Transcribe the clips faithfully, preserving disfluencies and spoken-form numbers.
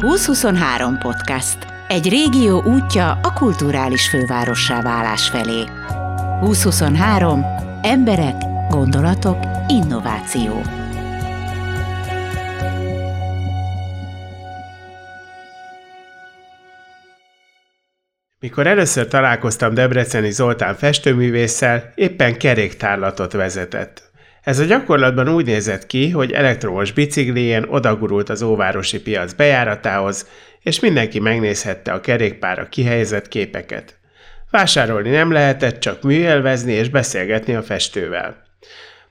húsz huszonhárom podcast. Egy régió útja a kulturális fővárossá válás felé. húsz huszonhárom. Emberek, gondolatok, innováció. Mikor először találkoztam Debreceni Zoltán festőművésszel, éppen keréktárlatot vezetett. Ez a gyakorlatban úgy nézett ki, hogy elektromos biciklijén odagurult az óvárosi piac bejáratához, és mindenki megnézhette a kerékpára kihelyezett képeket. Vásárolni nem lehetett, csak műelvezni és beszélgetni a festővel.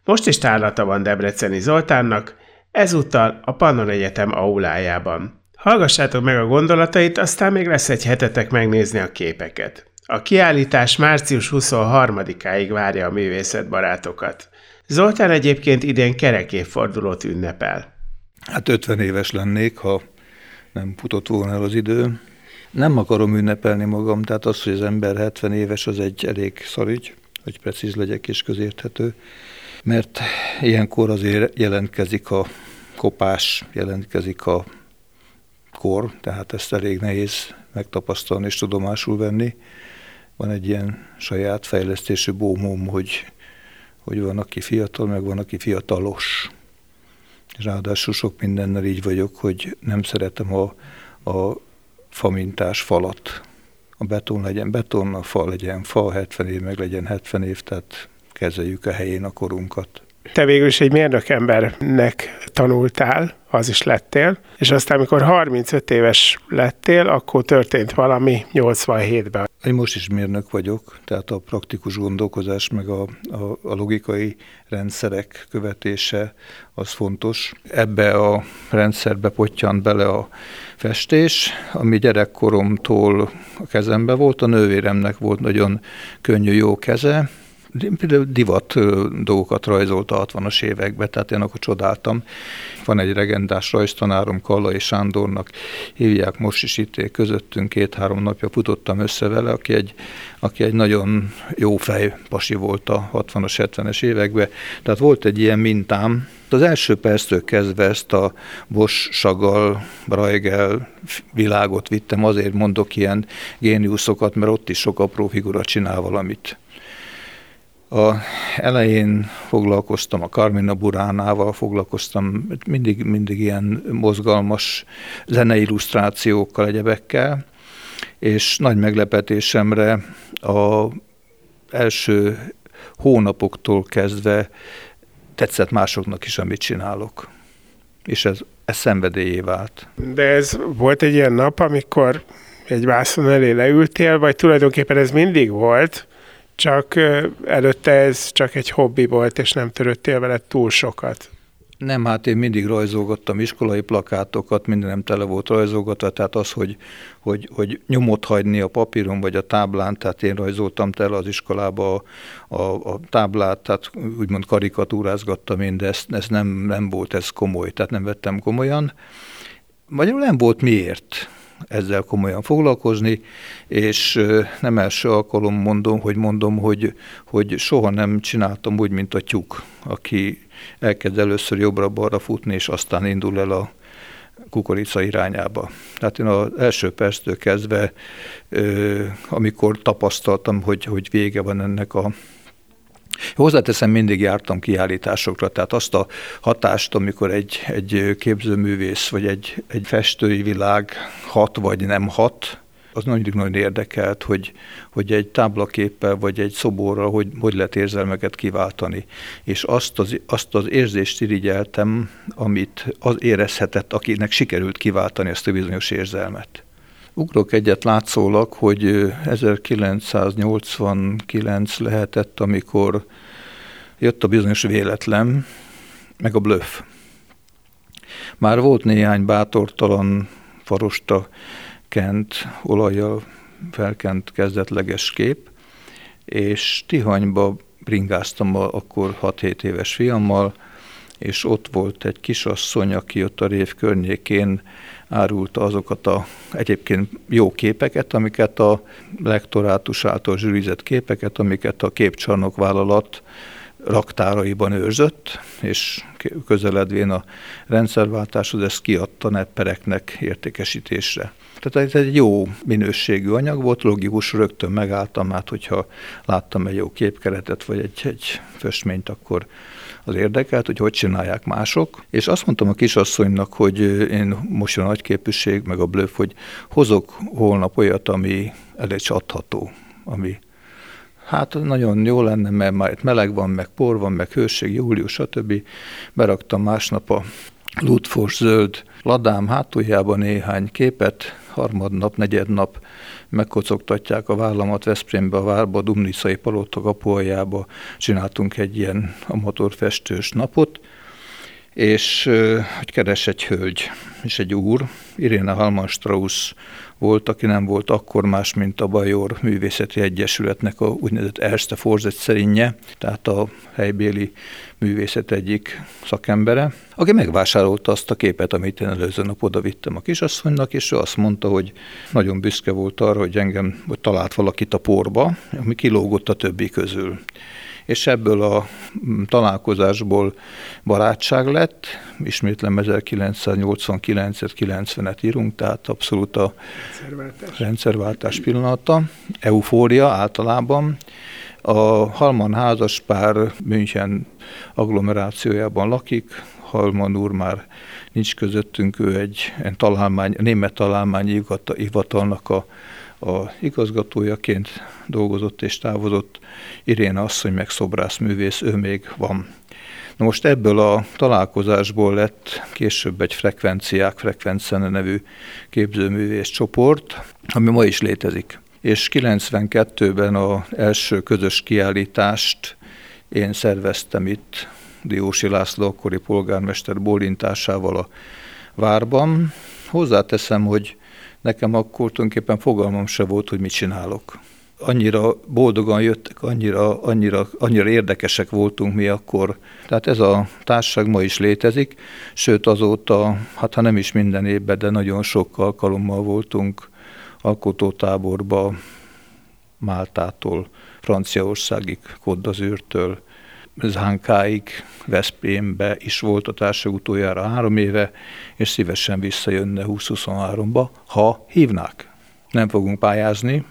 Most is tárlata van Debreceni Zoltánnak, ezúttal a Pannon Egyetem aulájában. Hallgassátok meg a gondolatait, aztán még lesz egy hetetek megnézni a képeket. A kiállítás március huszonharmadikáig várja a művészetbarátokat. Zoltán egyébként idén kerek évfordulót ünnepel. Hát ötven éves lennék, ha nem futott volna el az idő. Nem akarom ünnepelni magam, tehát az, hogy az ember hetven éves, az egy elég szarügy, hogy precíz legyek és közérthető, mert ilyenkor azért jelentkezik a kopás, jelentkezik a kor, tehát ezt elég nehéz megtapasztalni és tudomásul venni. Van egy ilyen saját fejlesztésű bómom, hogy hogy van, aki fiatal, meg van, aki fiatalos. És ráadásul sok mindennel így vagyok, hogy nem szeretem a, a famintás falat. A beton legyen beton, a fa legyen fa, hetven év meg legyen hetven év, tehát kezeljük a helyén a korunkat. Te végül is egy mérnökembernek tanultál, az is lettél, és aztán, amikor harmincöt éves lettél, akkor történt valami nyolcvanhétben. Én most is mérnök vagyok, tehát a praktikus gondolkozás, meg a, a, a logikai rendszerek követése az fontos. Ebbe a rendszerbe pottyant bele a festés, ami gyerekkoromtól a kezembe volt, a nővéremnek volt nagyon könnyű, jó keze, divat dolgokat rajzolt a hatvanas években, tehát én akkor csodáltam. Van egy legendás rajztanárom, Kallai Sándornak hívják, most is itt közöttünk, két-három napja futottam össze vele, aki egy, aki egy nagyon jó fej pasi volt a hatvanas, hetvenes években. Tehát volt egy ilyen mintám. Az első perctől kezdve ezt a Bosch, Chagall, Bruegel világot vittem, azért mondok ilyen géniuszokat, mert ott is sok apró figura csinál valamit. A elején foglalkoztam a Carmina Buránával, foglalkoztam mindig, mindig ilyen mozgalmas zeneillusztrációkkal, egyebekkel, és nagy meglepetésemre a első hónapoktól kezdve tetszett másoknak is, amit csinálok. És ez, ez szenvedélyé vált. De ez volt egy ilyen nap, amikor egy vászon elé leültél, vagy tulajdonképpen ez mindig volt, csak előtte ez csak egy hobbi volt, és nem törődtél vele túl sokat? Nem, hát én mindig rajzolgattam iskolai plakátokat, mindenem tele volt rajzolgatva, tehát az, hogy, hogy, hogy nyomot hagyni a papíron vagy a táblán, tehát én rajzoltam tele az iskolába a, a, a táblát, tehát úgymond karikatúrázgattam én, de ez, ez nem, nem volt ez komoly, tehát nem vettem komolyan. Magyarul nem volt miért ezzel komolyan foglalkozni, és nem első alkalom mondom, hogy mondom, hogy, hogy soha nem csináltam úgy, mint a tyúk, aki elkezd először jobbra-balra futni, és aztán indul el a kukorica irányába. Tehát én az első perctől kezdve, amikor tapasztaltam, hogy, hogy vége van ennek a... Hozzáteszem, mindig jártam kiállításokra, tehát azt a hatást, amikor egy, egy képzőművész vagy egy, egy festői világ hat vagy nem hat, az nagyon-nagyon érdekelt, hogy, hogy egy táblaképpel vagy egy szoborral hogy, hogy lehet érzelmeket kiváltani. És azt az, azt az érzést irigyeltem, amit az érezhetett, akinek sikerült kiváltani ezt a bizonyos érzelmet. Ugrok egyet látszólag, hogy ezerkilencszáznyolcvankilenc lehetett, amikor jött a bizonyos véletlen, meg a blöff. Már volt néhány bátortalan farosta kent, olajjal felkent kezdetleges kép, és Tihanyba bringáztam akkor hat-hét éves fiammal, és ott volt egy kisasszony, aki ott a Rév környékén árulta azokat a egyébként jó képeket, amiket a lektorátus által zsűrizett képeket, amiket a Képcsarnok vállalat raktáraiban őrzött, és közeledvén a rendszerváltáshoz ezt kiadta neppereknek értékesítésre. Tehát ez egy jó minőségű anyag volt, logikus, rögtön megálltam, hát hogyha láttam egy jó képkeretet, vagy egy, egy festményt, akkor az érdekelt, hogy hogy csinálják mások. És azt mondtam a kisasszonynak, hogy én most a nagyképűség, meg a blöf, hogy hozok holnap olyat, ami elég csatható, ami hát nagyon jó lenne, mert már itt meleg van, meg por van, meg hőség, július, stb. Beraktam másnap a lúdfors zöld ladám hátuljában néhány képet, harmadnap, negyednap megkocogtatják a vállamat Veszprémbe, a várba, a Dumniszai palota kapuajába, csináltunk egy ilyen amatőrfestős napot, és hogy keres egy hölgy és egy úr, Iréna Halman Strauss volt, aki nem volt akkor más, mint a Bajor Művészeti Egyesületnek a úgynevezett Erste Forzetszerinje, tehát a helybéli művészet egyik szakembere, aki megvásárolta azt a képet, amit én előző nap oda vittem a kisasszonynak, és ő azt mondta, hogy nagyon büszke volt arra, hogy engem hogy talált valakit a porba, ami kilógott a többi közül. És ebből a találkozásból barátság lett, ismétlem ezerkilencszáznyolcvankilencet, kilencvenet írunk, tehát abszolút a rendszerváltás, rendszerváltás pillanata, eufória általában. A Halman házaspár München agglomerációjában lakik, Halman úr már nincs közöttünk, ő egy találmány, német találmányi hivatalnak a A igazgatójaként dolgozott és távozott, Iréna asszony meg szobrászművész, ő még van. Na most ebből a találkozásból lett később egy Frekvenciák, Frekvencene nevű képzőművész csoport, ami ma is létezik. És kilencvenkettőben az első közös kiállítást én szerveztem itt, Diósi László akkori polgármester bólintásával a várban. Hozzáteszem, hogy nekem akkor tulajdonképpen fogalmam se volt, hogy mit csinálok. Annyira boldogan jöttek, annyira, annyira, annyira érdekesek voltunk mi akkor. Tehát ez a társaság ma is létezik, sőt azóta, hát ha nem is minden évben, de nagyon sok alkalommal voltunk alkotótáborba, Máltától, Franciaországig, Côte d'Azurtől, Zánkáig, Veszprémbe is volt a társaság utoljára három éve, és szívesen visszajönne húsz-huszonháromba, ha hívnák. Nem fogunk pályázni.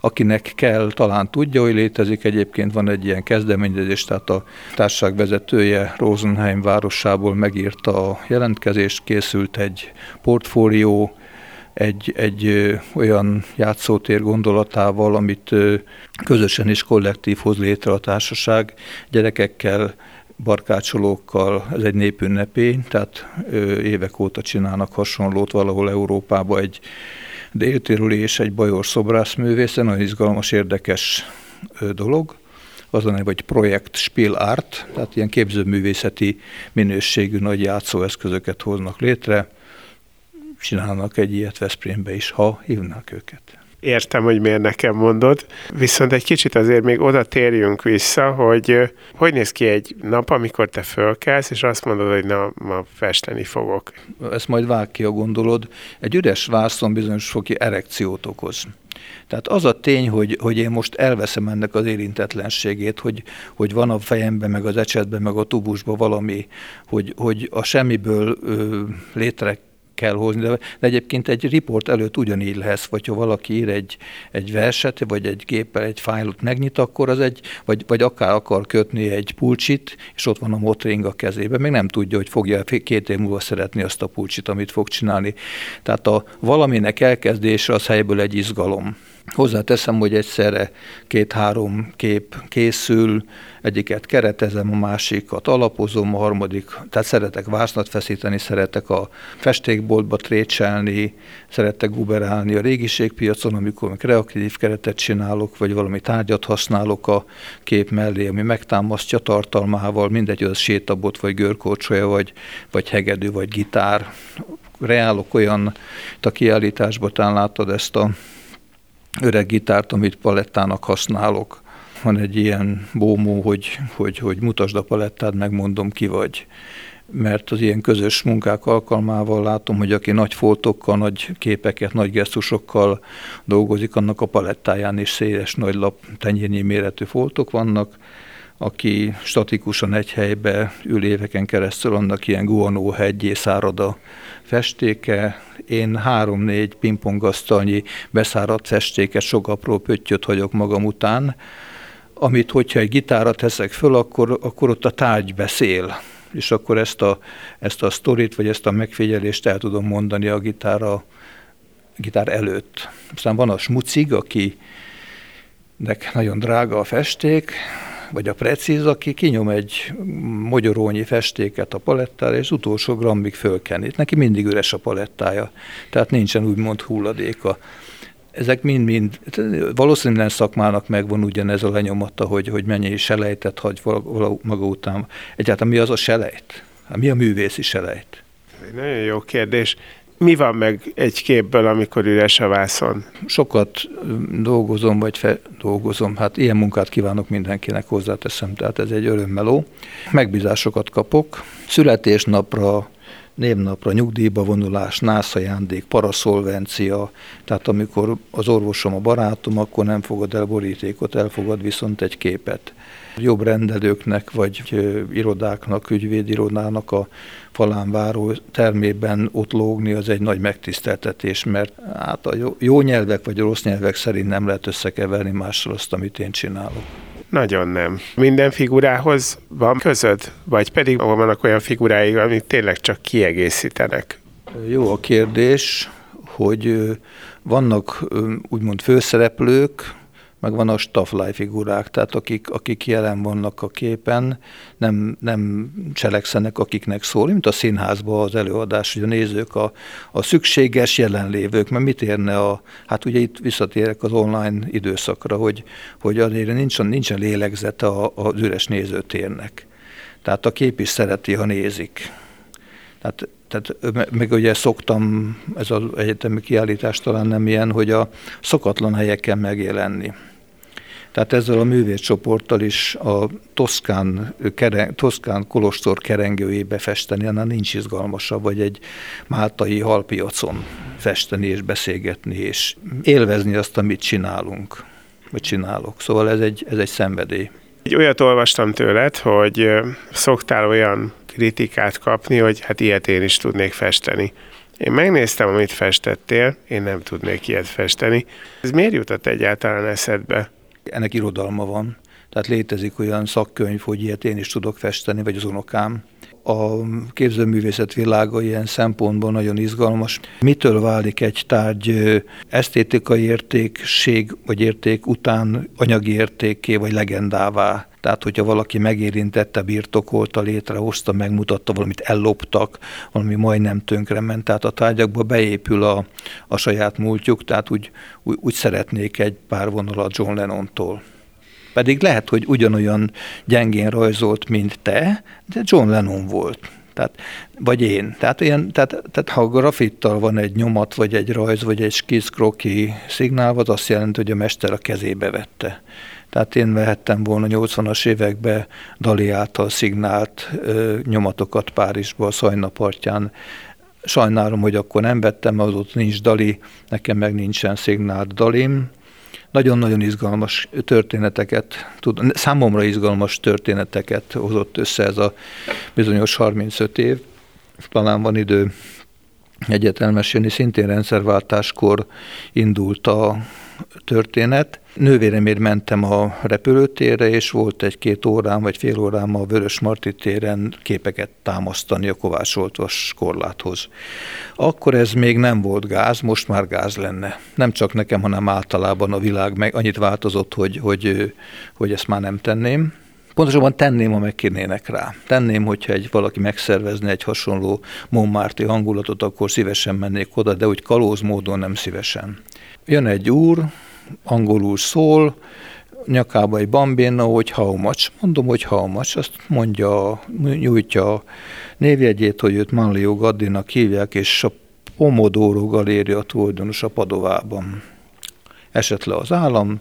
Akinek kell, talán tudja, hogy létezik. Egyébként van egy ilyen kezdeményezés, tehát a társaság vezetője Rosenheim városából megírta a jelentkezést, készült egy portfólió, Egy, egy olyan játszótér gondolatával, amit közösen és kollektív hoz létre a társaság, gyerekekkel, barkácsolókkal, ez egy népünnepély, tehát évek óta csinálnak hasonlót valahol Európában, egy déltérüli és egy bajor szobrászművész, nagyon izgalmas, érdekes dolog. Az a neve, hogy projekt Spiel Art, tehát ilyen képzőművészeti minőségű nagy játszóeszközöket hoznak létre, csinálnak egy ilyet Veszprémbe is, ha hívnák őket. Értem, hogy miért nekem mondod, viszont egy kicsit azért még oda térjünk vissza, hogy hogy néz ki egy nap, amikor te fölkelsz, és azt mondod, hogy na, ma festeni fogok. Ezt majd vág ki, ha gondolod, egy üres vászon bizonyos foki erekciót okoz. Tehát az a tény, hogy, hogy én most elveszem ennek az érintetlenségét, hogy, hogy van a fejemben, meg az ecsetben, meg a tubusban valami, hogy, hogy a semmiből ö, létre kell hozni, de egyébként egy riport előtt ugyanígy lesz, vagy ha valaki ír egy, egy verset, vagy egy géppel egy fájlot megnyit, akkor az egy, vagy, vagy akár akar kötni egy pulcsit, és ott van a motring a kezében, még nem tudja, hogy fogja két év múlva szeretni azt a pulcsit, amit fog csinálni. Tehát a valaminek elkezdése az helyből egy izgalom. Hozzáteszem, hogy egyszerre két-három kép készül, egyiket keretezem, a másikat alapozom, a harmadik, tehát szeretek vásznat feszíteni, szeretek a festékboltba trécselni, szeretek guberálni a régiségpiacon, amikor kreatív keretet csinálok, vagy valami tárgyat használok a kép mellé, ami megtámasztja tartalmával, mindegy, az sétabot, vagy görkorcsolya, vagy, vagy hegedű, vagy gitár. Reálok olyan, a kiállításban talán láttad ezt a öreg gitárt, amit palettának használok. Van egy ilyen bómó, hogy, hogy, hogy mutasd a palettát, megmondom, ki vagy. Mert az ilyen közös munkák alkalmával látom, hogy aki nagy foltokkal, nagy képeket, nagy gesztusokkal dolgozik, annak a palettáján is széles, nagy lap, tenyérnyi méretű foltok vannak. aki statikusan egy helybe ül éveken keresztül, annak ilyen guanóhegyé szárad a festéke. Én három-négy pingpongasztalnyi beszáradt festéket, sok apró pöttyöt hagyok magam után, amit hogyha egy gitárra teszek föl, akkor, akkor ott a tárgy beszél. És akkor ezt a, ezt a sztorit, vagy ezt a megfigyelést el tudom mondani a gitárra, a gitár előtt. Aztán van a smucig, akinek nagyon drága a festék, vagy a precíz, aki kinyom egy mogyorónyi festéket a palettára, és utolsó grammig fölkeni. Neki mindig üres a palettája, tehát nincsen úgymond hulladéka. Ezek mind-mind, valószínűleg minden szakmának megvan ugyanez a lenyomata, hogy, hogy mennyi selejtet hagy vala, maga után. Egyáltalán mi az a selejt? Mi a művészi selejt? Nagyon jó kérdés. Mi van meg egy képből, amikor üres a vászon? Sokat dolgozom, vagy fe, dolgozom. Hát ilyen munkát kívánok mindenkinek, hozzáteszem, tehát ez egy örömmeló. Megbízásokat kapok. Születésnapra, névnapra, nyugdíjba vonulás, nászajándék, paraszolvencia, tehát amikor az orvosom a barátom, akkor nem fogad el borítékot, elfogad viszont egy képet. Jobb rendelőknek vagy irodáknak, ügyvédirodának a falán váró termében ott lógni az egy nagy megtiszteltetés, mert hát a jó, jó nyelvek vagy rossz nyelvek szerint nem lehet összekeverni mással azt, amit én csinálok. Nagyon nem. Minden figurához van közöd? Vagy pedig vannak olyan figurái, amit tényleg csak kiegészítenek? Jó a kérdés, hogy vannak úgymond főszereplők, meg van a staffláj figurák, tehát akik, akik jelen vannak a képen, nem, nem cselekszenek, akiknek szól, mint a színházban az előadás, hogy a nézők a, a szükséges jelenlévők, mert mit érne a, hát ugye itt visszatérek az online időszakra, hogy, hogy azért nincsen, nincsen lélegzete az üres nézőtérnek. Tehát a kép is szereti, ha nézik. Tehát Tehát meg ugye szoktam, ez az egyetemi kiállítás talán nem ilyen, hogy a szokatlan helyeken megjelenni. Tehát ezzel a művészcsoporttal is a toszkán, keren, toszkán kolostor kerengőjébe festeni, annál nincs izgalmasabb, vagy egy máltai halpiacon festeni és beszélgetni, és élvezni azt, amit csinálunk, vagy csinálok. Szóval ez egy, ez egy szenvedély. Egy olyat olvastam tőled, hogy szoktál olyan kritikát kapni, hogy hát ilyet én is tudnék festeni. Én megnéztem, amit festettél, én nem tudnék ilyet festeni. Ez miért jutott egyáltalán eszedbe? Ennek irodalma van. Tehát létezik olyan szakkönyv, hogy ilyet én is tudok festeni, vagy az unokám. A képzőművészet világa ilyen szempontból nagyon izgalmas. Mitől válik egy tárgy esztétikai értékség, vagy érték után anyagi értékké, vagy legendává? Tehát, hogyha valaki megérintette, birtokolta, létrehozta, megmutatta, valamit elloptak, valami majdnem tönkrement, tehát a tárgyakba beépül a, a saját múltjuk, tehát úgy, úgy, úgy szeretnék egy pár vonalat John Lennontól. Pedig lehet, hogy ugyanolyan gyengén rajzolt, mint te, de John Lennon volt, tehát, vagy én. Tehát, ilyen, tehát, tehát ha a grafittal van egy nyomat, vagy egy rajz, vagy egy skiz-kroki szignál, az azt jelenti, hogy a mester a kezébe vette. Tehát én vehettem volna nyolcvanas években Dali által szignált ö, nyomatokat Párizsba, a Szajna partján. Sajnálom, hogy akkor nem vettem, mert ott nincs Dali, nekem meg nincsen szignált Dalim. Nagyon-nagyon izgalmas történeteket, tud, számomra izgalmas történeteket hozott össze ez a bizonyos harmincöt év. Talán van idő egyet elmesélni, szintén rendszerváltáskor indult a történet. Nővéremért mentem a repülőtérre, és volt egy-két órám, vagy fél órám a Vörösmarty téren képeket támasztani a kovácsoltvas korláthoz. Akkor ez még nem volt gáz, most már gáz lenne. Nem csak nekem, hanem általában a világ meg annyit változott, hogy, hogy, hogy ezt már nem tenném. Pontosabban tenném, ha megkérnének rá. Tenném, hogyha egy, valaki megszervezne egy hasonló Montmartre hangulatot, akkor szívesen mennék oda, de úgy kalóz módon nem szívesen. Jön egy úr, angolul szól, nyakába egy bambéna, hogy how much. Mondom, hogy how much, azt mondja, nyújtja a névjegyét, hogy őt Manlio Gaddinak hívják, és a Pomodoro galéria tulajdonos a Padovában. Esett le az állam,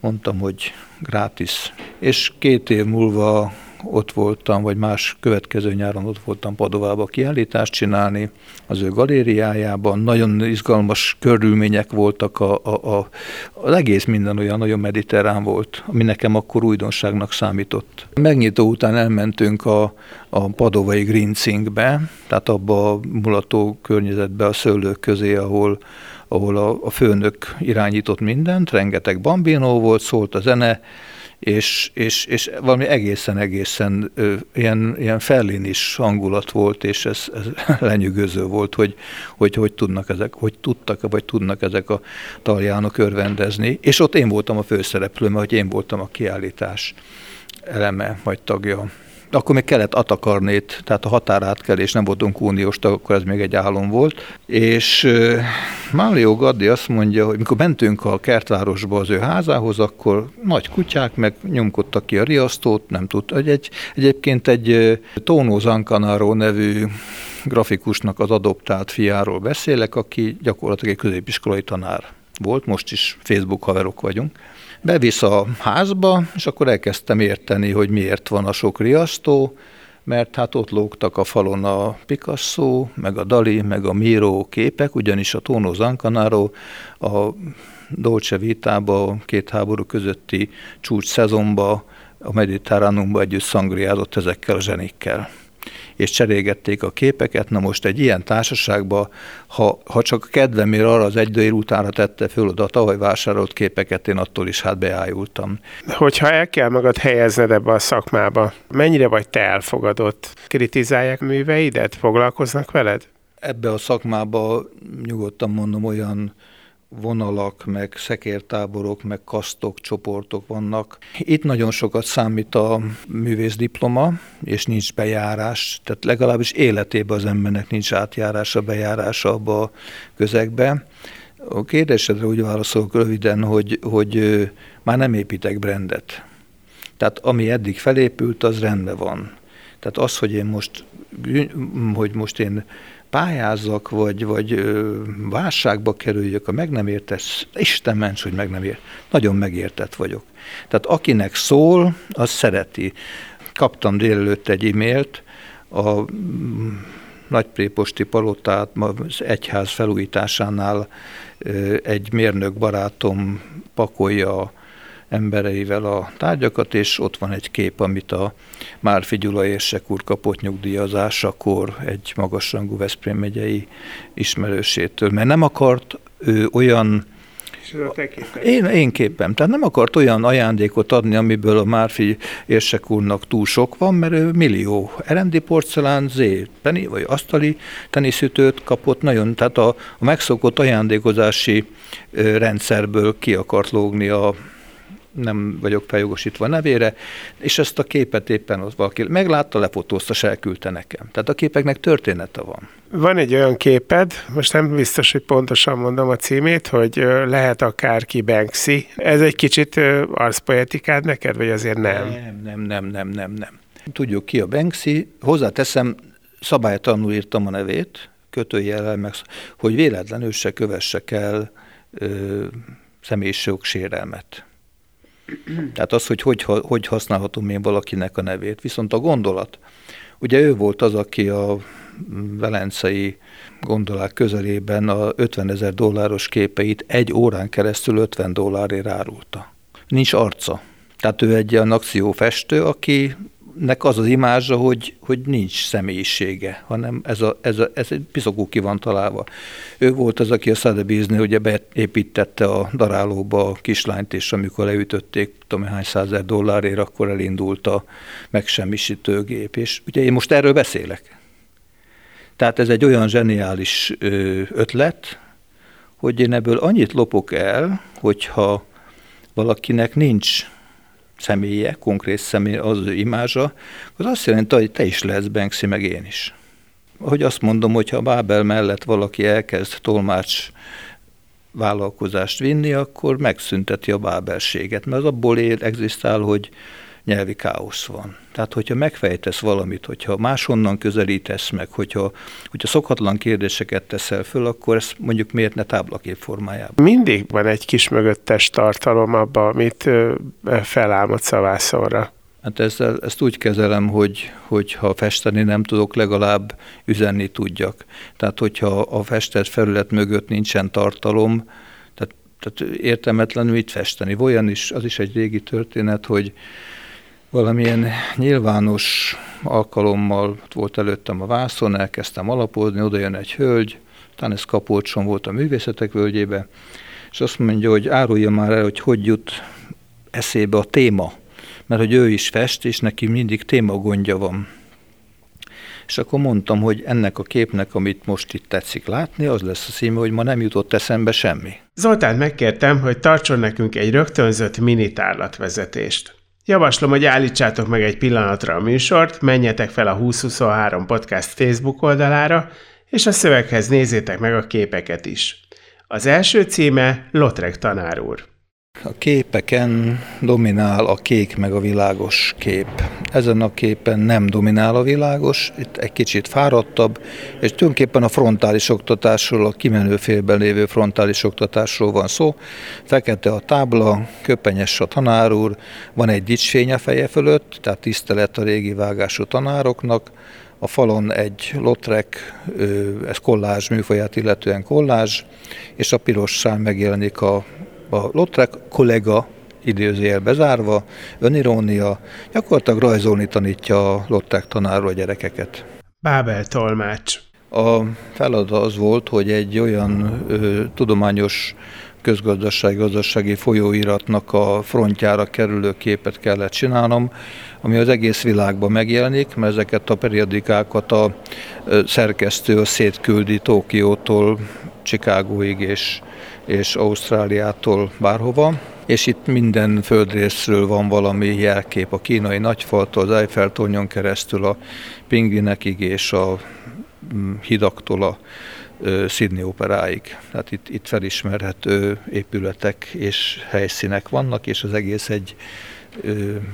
mondtam, hogy gratis. És két év múlva ott voltam, vagy más következő nyáron ott voltam Padovába kiállítást csinálni az ő galériájában. Nagyon izgalmas körülmények voltak, a, a, a, az egész minden olyan nagyon mediterrán volt, ami nekem akkor újdonságnak számított. Megnyitó után elmentünk a, a padovai Grinzingbe, tehát abba a mulató környezetbe, a szőlők közé, ahol ahol a, a főnök irányított mindent, rengeteg bambinó volt, szólt a zene, és, és, és valami egészen-egészen ö, ilyen, ilyen ferlinis hangulat volt, és ez, ez lenyűgöző volt, hogy, hogy hogy tudnak ezek, hogy tudtak, vagy tudnak ezek a taljánok örvendezni, és ott én voltam a főszereplő, mert én voltam a kiállítás eleme, vagy tagja. Akkor még kellett Atakarnét, tehát a határátkelés, nem voltunk uniós tag, akkor ez még egy álom volt. És euh, Manlio Gaddi azt mondja, hogy mikor mentünk a kertvárosba az ő házához, akkor nagy kutyák meg nyomkodtak ki a riasztót, nem tud, hogy egy, egyébként egy Tónó Zankanáról nevű grafikusnak az adoptált fiáról beszélek, aki gyakorlatilag egy középiskolai tanár volt, most is Facebook haverok vagyunk. Bevisz a házba, és akkor elkezdtem érteni, hogy miért van a sok riasztó, mert hát ott lógtak a falon a Picasso, meg a Dali, meg a Miró képek, ugyanis a Tónó Zankanáról a Dolce Vita-ba, két háború közötti csúcs szezonba, a Mediterránumba együtt szangriázott ezekkel a zsenikkel, és cserélgették a képeket. Na most egy ilyen társaságban, ha, ha csak kedvemért arra az egy délutánra tette föl oda a tavaly vásárolt képeket, én attól is hát beájultam. Hogyha el kell magad helyezned ebbe a szakmába, mennyire vagy te elfogadott? Kritizálják műveidet? Foglalkoznak veled? Ebbe a szakmába nyugodtan mondom, olyan vonalak, meg szekértáborok, meg kasztok, csoportok vannak. Itt nagyon sokat számít a művészdiploma, és nincs bejárás, tehát legalábbis életében az embernek nincs átjárása, bejárása abba a közegbe. A kérdésedre úgy válaszolok röviden, hogy, hogy már nem építek brandet. Tehát ami eddig felépült, az rendben van. Tehát az, hogy én most, hogy most én pályázzak, vagy, vagy ö, válságba kerüljök, a meg nem értesz, Isten ments, hogy meg nem ért. Nagyon megértett vagyok. Tehát akinek szól, az szereti. Kaptam délelőtt egy e-mailt, a Nagypréposti palotát, az egyház felújításánál ö, egy mérnök barátom pakolja embereivel a tárgyakat, és ott van egy kép, amit a Márfi Gyula érsek úr kapott nyugdíjazásakor egy magasrangú Veszprém megyei ismerősétől, mert nem akart ő olyan... Én, én képem. Tehát nem akart olyan ajándékot adni, amiből a Márfi érsek úrnak túl sok van, mert ő millió erendi porcelán, zé, peni, vagy asztali teniszütőt kapott nagyon. Tehát a, a megszokott ajándékozási ö, rendszerből ki akart lógni a... nem vagyok feljogosítva nevére, és ezt a képet éppen ott valaki meglátta, lefotózta, és elküldte nekem. Tehát a képeknek története van. Van egy olyan képed, most nem biztos, hogy pontosan mondom a címét, hogy lehet akárki Banksy. Ez egy kicsit arszpoetikád neked, vagy azért nem? Nem, nem, nem, nem, nem, nem. Tudjuk ki a Banksy, hozzáteszem, szabálytalanul írtam a nevét, kötőjellel meg, hogy véletlenül se kövessek el ö, személyiségsérelmet. Tehát az, hogy, hogy hogy használhatom én valakinek a nevét. Viszont a gondolat, ugye ő volt az, aki a velencei gondolák közelében a ötvenezer dolláros képeit egy órán keresztül ötven dollárért árulta. Nincs arca. Tehát ő egy ilyen akciófestő, akinek az az imázsa, hogy, hogy nincs személyisége, hanem ez, a, ez, a, ez egy piszokú ki van találva. Ő volt az, aki a Sotheby's-nél ugye beépítette a darálóba a kislányt, és amikor leütötték, tudom, hány százer dollárért, akkor elindult a megsemmisítőgép. És ugye én most erről beszélek. Tehát ez egy olyan zseniális ötlet, hogy én ebből annyit lopok el, hogyha valakinek nincs személye, konkrét személy, az ő imázsa, az azt jelenti, hogy te is lehetsz Banksy, meg én is. Ahogy azt mondom, hogyha a Bábel mellett valaki elkezd tolmács vállalkozást vinni, akkor megszünteti a bábelséget, mert az abból él, egzisztál, hogy nyelvi káosz van. Tehát, hogyha megfejtesz valamit, hogyha máshonnan közelítesz meg, hogyha, hogyha szokatlan kérdéseket teszel föl, akkor ezt mondjuk miért ne táblakép formájában. Mindig van egy kis mögöttes tartalom abban, amit felálmodsz a vászonra. Hát ezzel, ezt úgy kezelem, hogy, hogy ha festeni nem tudok, legalább üzenni tudjak. Tehát, hogyha a festett felület mögött nincsen tartalom, tehát, tehát értelmetlenül itt festeni. Olyan is, az is egy régi történet, hogy valamilyen nyilvános alkalommal volt előttem a vászon, elkezdtem alapozni, oda jön egy hölgy, talán ez Kapolcson volt a Művészetek völgyébe, és azt mondja, hogy árulja már el, hogy hogy jut eszébe a téma, mert hogy ő is fest, és neki mindig témagondja van. És akkor mondtam, hogy ennek a képnek, amit most itt tetszik látni, az lesz a címe, hogy ma nem jutott eszembe semmi. Zoltán megkértem, hogy tartson nekünk egy rögtönzött mini tárlatvezetést. Javaslom, hogy állítsátok meg egy pillanatra a műsort, menjetek fel a húsz huszonhárom Podcast Facebook oldalára, és a szöveghez nézzétek meg a képeket is. Az első címe Lotrek tanár úr. A képeken dominál a kék meg a világos kép. Ezen a képen nem dominál a világos, itt egy kicsit fáradtabb, és tulajdonképpen a frontális oktatásról, a kimenő félben lévő frontális oktatásról van szó. Fekete a tábla, köpenyes a tanár úr, van egy dicsfény a feje fölött, tehát tisztelet a régi vágású tanároknak. A falon egy Lautrec, ez kollázs, műfaját illetően kollázs, és a piros szám megjelenik a A Lautrec kollega, idézőjel bezárva, önirónia, gyakorlatilag rajzolni tanítja a Lautrec tanárról a gyerekeket. Bábel tolmács. A feladat az volt, hogy egy olyan ö, tudományos közgazdaság-gazdasági folyóiratnak a frontjára kerülő képet kellett csinálnom, ami az egész világban megjelenik, mert ezeket a periodikákat a ö, szerkesztő szétküldi Tokiótól Chicagóig és és Ausztráliától bárhova, és itt minden földrészről van valami jelkép, a kínai nagyfaltól, az Eiffel-tornyon keresztül a pingvinekig és a hidaktól a Sydney operáig. Tehát itt, itt felismerhető épületek és helyszínek vannak, és az egész egy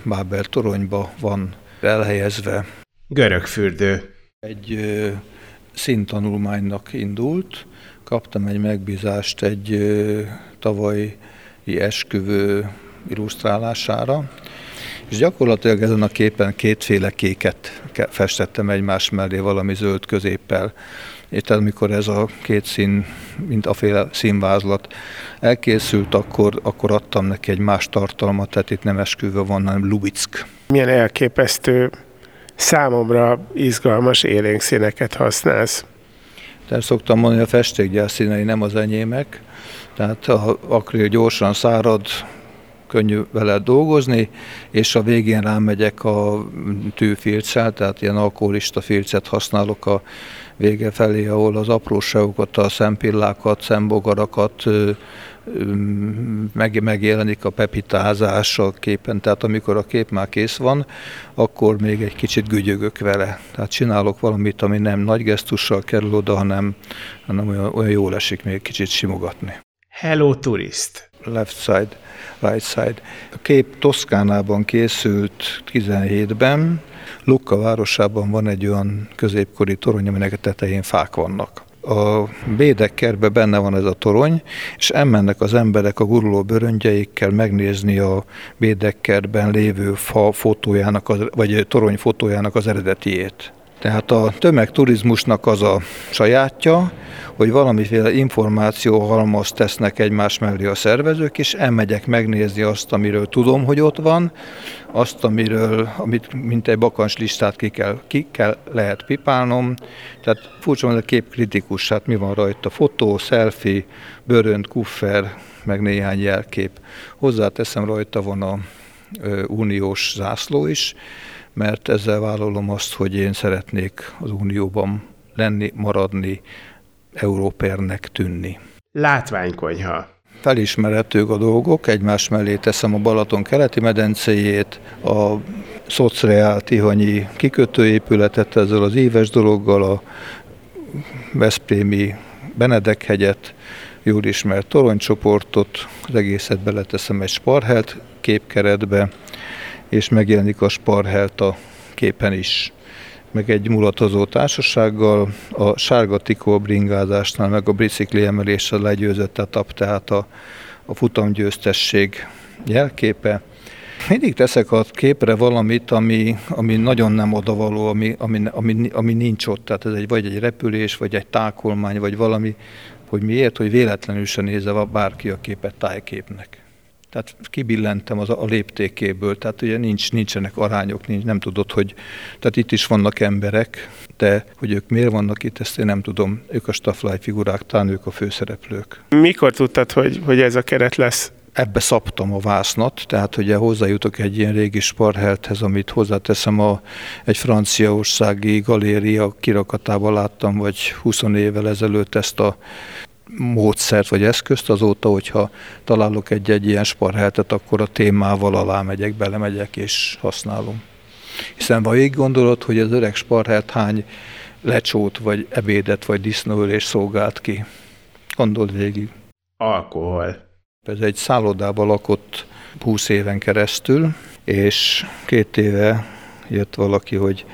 Bábel toronyba van elhelyezve. Görögfürdő. Egy színtanulmánynak indult. Kaptam egy megbízást egy ö, tavalyi esküvő illusztrálására, és gyakorlatilag ezen a képen kétféle kéket festettem egymás mellé valami zöld középpel. És tehát amikor ez a két szín, mint aféle színvázlat elkészült, akkor, akkor adtam neki egy más tartalmat, tehát itt nem esküvő van, hanem Lubick. Milyen elképesztő, számomra izgalmas élénk színeket használsz. Tehát szoktam mondani, a festékgyár színei nem az enyémek, tehát ha akril gyorsan szárad, könnyű vele dolgozni, és a végén rámegyek a tűfirccel, tehát ilyen alkoholista fircet használok a vége felé, ahol az apróságokat, a szempillákat, szembogarakat meg, megjelenik a pepitázás a képen, tehát amikor a kép már kész van, akkor még egy kicsit gügyögök vele. Tehát csinálok valamit, ami nem nagy gesztussal kerül oda, hanem, hanem olyan, olyan jól esik még kicsit simogatni. Hello Tourist. Left side, right side. A kép Toszkánában készült tizenhétben, Lucca városában van egy olyan középkori torony, aminek a tetején fák vannak. A Bédekkerben benne van ez a torony, és elmennek az emberek a guruló bőröngyeikkel megnézni a Bédekkerben lévő fa fotójának, vagy torony fotójának az eredetiét. Tehát a tömegturizmusnak az a sajátja, hogy valamiféle információhalmaz tesznek egymás mellé a szervezők, és elmegyek megnézni azt, amiről tudom, hogy ott van, azt, amiről, amit mint egy bakancslistát ki kell, ki kell lehet pipálnom. Tehát furcsa, hogy a kép kritikus, hát mi van rajta? Fotó, selfie, bőrönt, kuffer, meg néhány jelkép. Hozzáteszem, rajta van a ö, uniós zászló is, mert ezzel vállalom azt, hogy én szeretnék az Unióban lenni, maradni, európérnek tűnni. Látványkonyha. Felismerhetők a dolgok, egymás mellé teszem a Balaton keleti medencéjét, a Szocreál tihanyi kikötőépületet ezzel az éves dologgal, a veszprémi Benedek-hegyet, jól ismert toronycsoportot, az egészet beleteszem egy Sparhelt képkeretbe, és megjelenik a Sparhelt a képen is, meg egy mulatozó társasággal, a sárga tikó bringázásnál, meg a bicikli emeléssel legyőzött etap, tehát a, a futamgyőztesség jelképe, mindig teszek a képre valamit, ami, ami nagyon nem odavaló, ami, ami, ami, ami nincs ott. Tehát ez egy, vagy egy repülés, vagy egy tákolmány, vagy valami, hogy miért, hogy véletlenül se nézze bárki a képet tájképnek. Tehát kibillentem az a léptékéből, tehát ugye nincs, nincsenek arányok, nincs, nem tudod, hogy... Tehát itt is vannak emberek, de hogy ők miért vannak itt, ezt én nem tudom. Ők a staffláj figurák, tán ők a főszereplők. Mikor tudtad, hogy, hogy ez a keret lesz? Ebbe szabtam a vásznat, tehát ugye hozzájutok egy ilyen régi sparhelthez, amit hozzáteszem, a, egy franciaországi galéria kirakatában láttam, vagy húsz évvel ezelőtt ezt a módszert vagy eszközt, azóta, hogyha találok egy-egy ilyen sparheltet, akkor a témával alá megyek, belemegyek és használom. Hiszen ha így gondolod, hogy az öreg sparhelt hány lecsót, vagy ebédet, vagy disznóölést szolgált ki. Gondold végig. Alkohol. Ez egy szállodában lakott húsz éven keresztül, és két éve jött valaki, hogy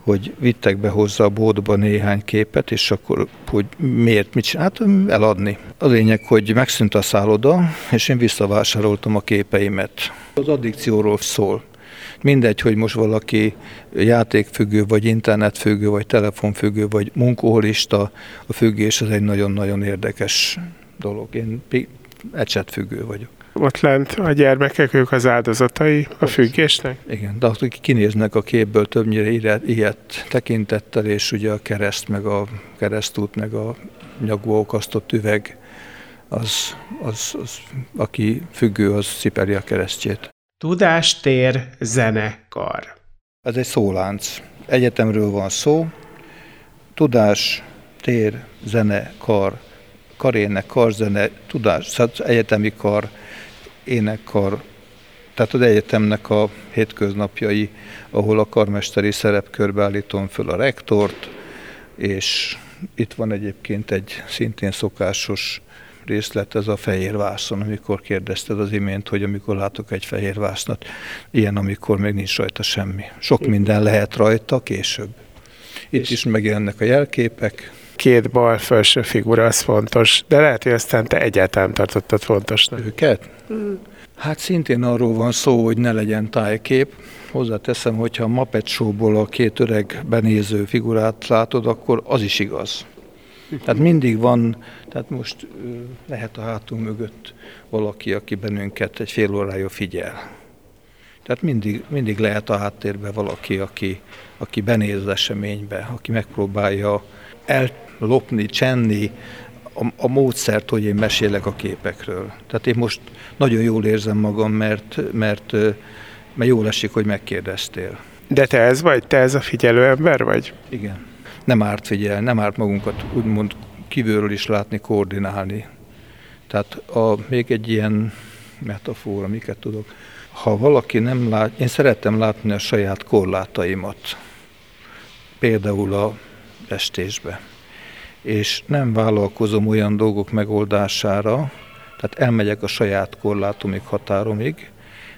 hogy vittek be hozzá a boltba néhány képet, és akkor, hogy miért, mit csinál, hát eladni. A lényeg, hogy megszűnt a szálloda, és én visszavásároltam a képeimet. Az addikcióról szól. Mindegy, hogy most valaki játékfüggő, vagy internetfüggő, vagy telefonfüggő, vagy munkaholista, a függés az egy nagyon-nagyon érdekes dolog. Én ecsetfüggő vagyok. Ott lent a gyermekek, ők az áldozatai a függésnek? Igen, de akik kinéznek a képből, többnyire ilyet tekintettel, és ugye a kereszt, meg a keresztút, meg a nyakba okasztott üveg, az, az, az, aki függő, az cipeli a keresztjét. Tudástér, zenekar. Ez egy szólánc. Egyetemről van szó. Tudás, tér, zene, kar. Karének, karzene, tudás, egyetemi kar, énekkar, tehát az egyetemnek a hétköznapjai, ahol a karmesteri szerepkörbe állítom föl a rektort, és itt van egyébként egy szintén szokásos részlet, ez a fehér vászon, amikor kérdezted az imént, hogy amikor látok egy fehér vásznat, ilyen, amikor még nincs rajta semmi. Sok minden lehet rajta később. Itt és is megjelennek a jelképek. Két bal felső figura, az fontos, de lehet, hogy aztán te egyáltalán tartottad fontosnak. Őket? Hát szintén arról van szó, hogy ne legyen tájkép. Hozzáteszem, hogyha a Muppet Show-ból a két öreg benéző figurát látod, akkor az is igaz. Tehát mindig van, tehát most lehet a hátunk mögött valaki, aki bennünket egy fél órája figyel. Tehát mindig, mindig lehet a háttérben valaki, aki, aki benéz az eseménybe, aki megpróbálja ellopni, csenni a, a módszert, hogy én mesélek a képekről. Tehát én most nagyon jól érzem magam, mert, mert, mert jól esik, hogy megkérdeztél. De te ez vagy? Te ez a figyelő ember vagy? Igen. Nem árt figyelni, nem árt magunkat úgymond kívülről is látni, koordinálni. Tehát a, még egy ilyen metafora, miket tudok. Ha valaki nem lát, én szerettem látni a saját korlátaimat. Például a festésbe. És nem vállalkozom olyan dolgok megoldására, tehát elmegyek a saját korlátomig, határomig,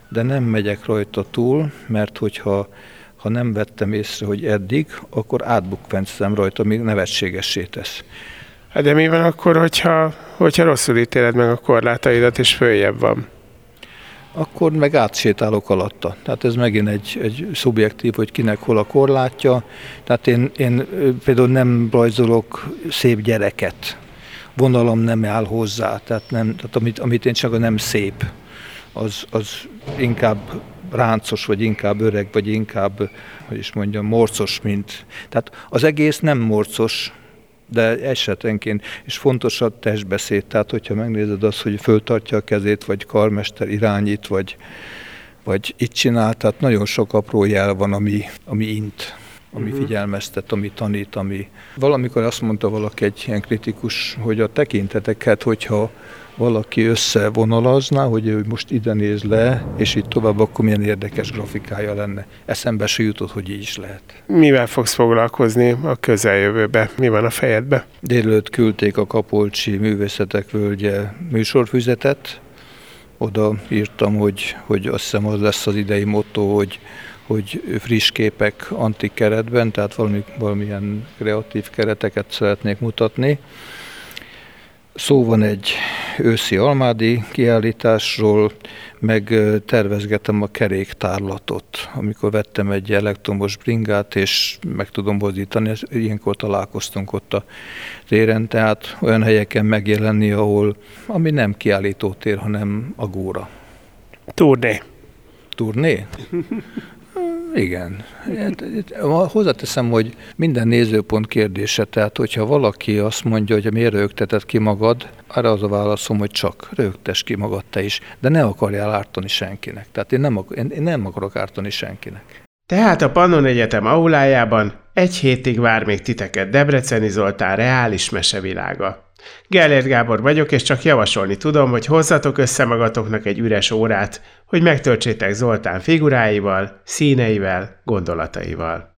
de nem megyek rajta túl, mert hogyha ha nem vettem észre, hogy eddig, akkor átbukfencezem rajta, még nevetségessé tesz. Hát de mi van akkor, hogyha, hogyha rosszul ítéled meg a korlátaidat, és följebb van? Akkor meg átsétálok alatta. Tehát ez megint egy, egy szubjektív, hogy kinek hol a korlátja. Tehát én, én például nem rajzolok szép gyereket. Vonalam nem áll hozzá. Tehát, nem, tehát amit, amit én csak a nem szép, az, az inkább ráncos, vagy inkább öreg, vagy inkább, hogy is mondjam, morcos, mint... Tehát az egész nem morcos, de esetenként, és fontos a testbeszéd, tehát hogyha megnézed azt, hogy föltartja a kezét, vagy karmester irányít, vagy, vagy itt csinál, tehát nagyon sok apró jel van, ami, ami int, ami uh-huh. figyelmeztet, ami tanít, ami... Valamikor azt mondta valaki, egy ilyen kritikus, hogy a tekinteteket, hogyha valaki összevonalazná, hogy ő most ide néz le, és így tovább, akkor milyen érdekes grafikája lenne. Eszembe se jutott, hogy így is lehet. Mivel fogsz foglalkozni a közeljövőbe? Mi van a fejedbe? Délelőtt küldték a Kapolcsi Művészetek völgye műsorfüzetet. Oda írtam, hogy, hogy azt hiszem az lesz az idei motto, hogy, hogy friss képek antik keretben, tehát valami, valamilyen kreatív kereteket szeretnék mutatni. Szó van egy őszi almádi kiállításról, meg tervezgetem a keréktárlatot, amikor vettem egy elektromos bringát, és meg tudom mozdítani, ilyenkor találkoztunk ott a téren, tehát olyan helyeken megjelenni, ahol, ami nem kiállító tér, hanem a góra. Turné. Turné? Igen. Hozzáteszem, hogy minden nézőpont kérdése, tehát hogyha valaki azt mondja, hogy miért rögteted ki magad, arra az a válaszom, hogy csak rögtess ki magad te is, de ne akarjál ártani senkinek. Tehát én nem, ak- én nem akarok ártani senkinek. Tehát a Pannon Egyetem aulájában egy hétig vár még titeket Debreceni Zoltán reális mesevilága. Gellért Gábor vagyok, és csak javasolni tudom, hogy hozzatok össze magatoknak egy üres órát, hogy megtöltsétek Zoltán figuráival, színeivel, gondolataival.